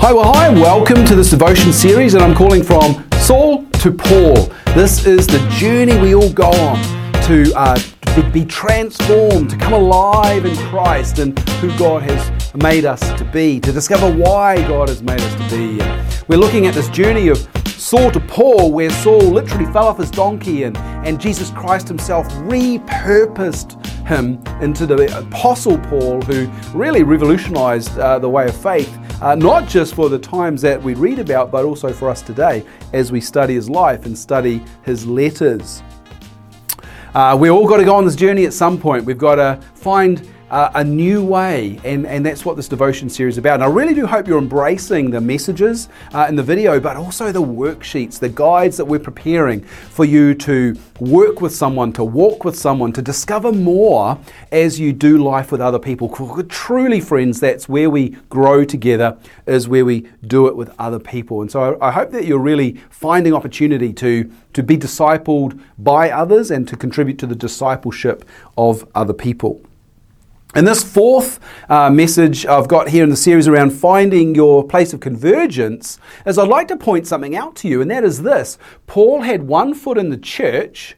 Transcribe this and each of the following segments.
Hi, welcome to this devotion series that I'm calling From Saul to Paul. This is the journey we all go on to be transformed, to come alive in Christ and who God has made us to be, to discover why God has made us to be. We're looking at this journey of Saul to Paul, where Saul literally fell off his donkey and Jesus Christ himself repurposed him into the Apostle Paul, who really revolutionized the way of faith, not just for the times that we read about, but also for us today as we study his life and study his letters. We've all got to go on this journey at some point. We've got to find a new way, and that's what this devotion series is about. And I really do hope you're embracing the messages in the video, but also the worksheets, the guides that we're preparing for you to work with someone, to walk with someone, to discover more as you do life with other people. Truly, friends, that's where we grow together, is where we do it with other people. And so I hope that you're really finding opportunity to be discipled by others and to contribute to the discipleship of other people. And this fourth message I've got here in the series around finding your place of convergence is I'd like to point something out to you, and that is this. Paul had one foot in the church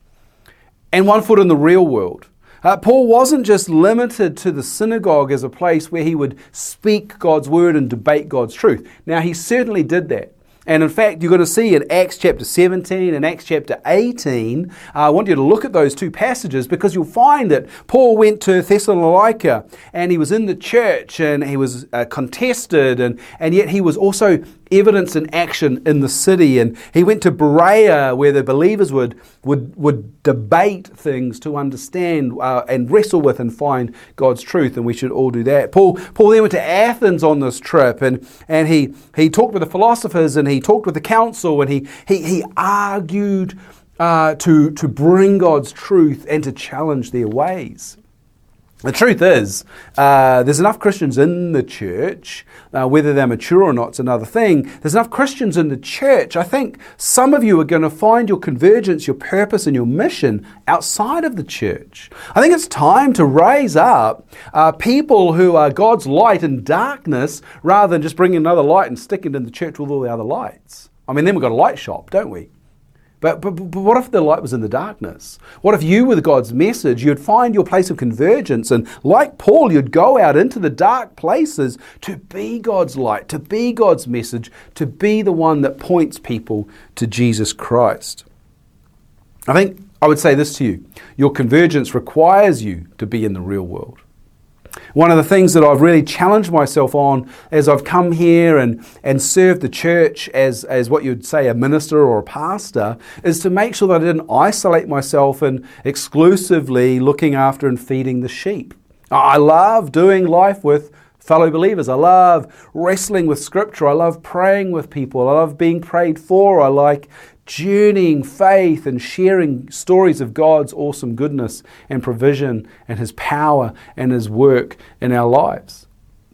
and one foot in the real world. Paul wasn't just limited to the synagogue as a place where he would speak God's word and debate God's truth. Now, he certainly did that. And in fact, you're going to see in Acts chapter 17 and Acts chapter 18, I want you to look at those two passages, because you'll find that Paul went to Thessalonica and he was in the church and he was contested, and yet he was also evidenced in action in the city. And he went to Berea, where the believers would debate things to understand and wrestle with and find God's truth, and we should all do that. Paul then went to Athens on this trip, and he talked with the philosophers and he talked with the council, and he argued to bring God's truth and to challenge their ways. The truth is, there's enough Christians in the church, whether they're mature or not is another thing. There's enough Christians in the church. I think some of you are going to find your convergence, your purpose and your mission outside of the church. I think it's time to raise up people who are God's light in darkness, rather than just bringing another light and sticking it in the church with all the other lights. I mean, then we've got a light shop, don't we? But what if the light was in the darkness? What if you, with God's message, you'd find your place of convergence, and like Paul, you'd go out into the dark places to be God's light, to be God's message, to be the one that points people to Jesus Christ. I think I would say this to you. Your convergence requires you to be in the real world. One of the things that I've really challenged myself on as I've come here and served the church as what you'd say a minister or a pastor is to make sure that I didn't isolate myself and exclusively looking after and feeding the sheep. I love doing life with fellow believers. I love wrestling with Scripture. I love praying with people. I love being prayed for. I like journeying faith and sharing stories of God's awesome goodness and provision and His power and His work in our lives.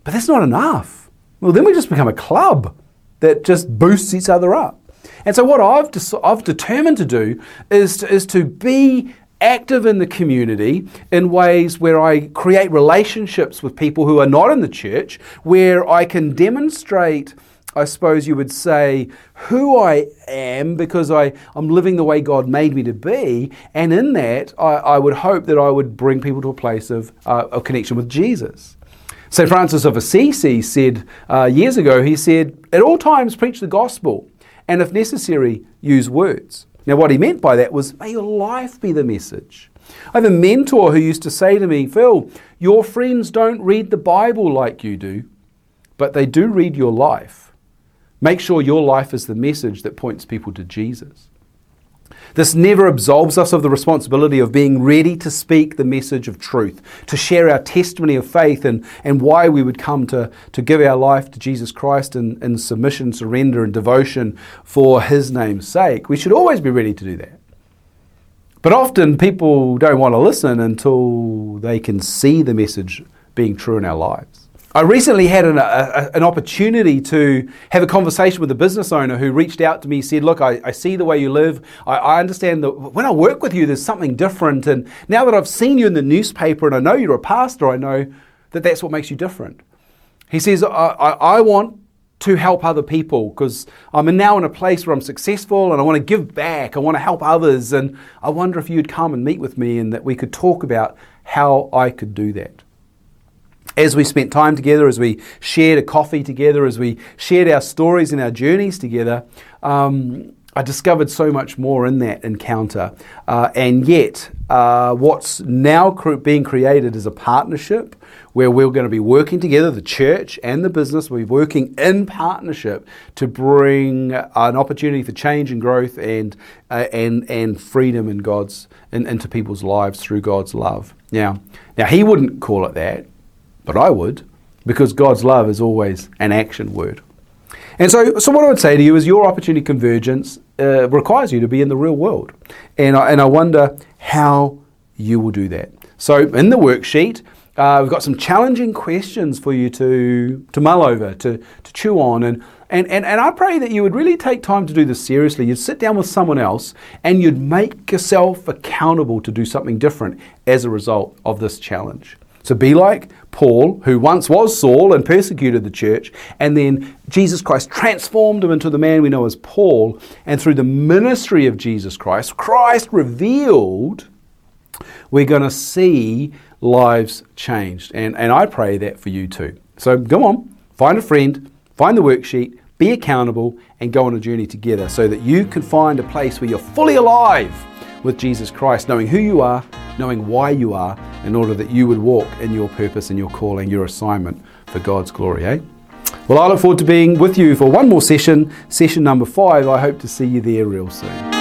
But that's not enough. Well, then we just become a club that just boosts each other up. And so what I've determined to do is to be active in the community in ways where I create relationships with people who are not in the church, where I can demonstrate, I suppose you would say, who I am, because I'm living the way God made me to be. And in that, I would hope that I would bring people to a place of connection with Jesus. St. Francis of Assisi said years ago, he said, at all times preach the gospel, and if necessary, use words. Now what he meant by that was, may your life be the message. I have a mentor who used to say to me, Phil, your friends don't read the Bible like you do, but they do read your life. Make sure your life is the message that points people to Jesus. This never absolves us of the responsibility of being ready to speak the message of truth, to share our testimony of faith and why we would come to give our life to Jesus Christ in submission, surrender and devotion for His name's sake. We should always be ready to do that. But often people don't want to listen until they can see the message being true in our lives. I recently had an opportunity to have a conversation with a business owner who reached out to me, said, look, I see the way you live. I understand that when I work with you, there's something different. And now that I've seen you in the newspaper and I know you're a pastor, I know that that's what makes you different. He says, I want to help other people, because I'm now in a place where I'm successful and I want to give back, I want to help others, and I wonder if you'd come and meet with me and that we could talk about how I could do that. As we spent time together, as we shared a coffee together, as we shared our stories and our journeys together, I discovered so much more in that encounter. And yet, what's now being created is a partnership where we're going to be working together, the church and the business. We're working in partnership to bring an opportunity for change and growth and freedom in God's into people's lives through God's love. Now, he wouldn't call it that, but I would, because God's love is always an action word. And so what I would say to you is your opportunity convergence requires you to be in the real world. And I wonder how you will do that. So in the worksheet, we've got some challenging questions for you to mull over, to chew on. And I pray that you would really take time to do this seriously. You'd sit down with someone else and you'd make yourself accountable to do something different as a result of this challenge. So be like Paul, who once was Saul and persecuted the church, and then Jesus Christ transformed him into the man we know as Paul, and through the ministry of Jesus Christ, Christ revealed, we're going to see lives changed. And I pray that for you too. So come on, find a friend, find the worksheet, be accountable, and go on a journey together so that you can find a place where you're fully alive with Jesus Christ, knowing who you are, knowing why you are, in order that you would walk in your purpose and your calling, your assignment for God's glory, eh? Well, I look forward to being with you for one more session, session number 5. I hope to see you there real soon.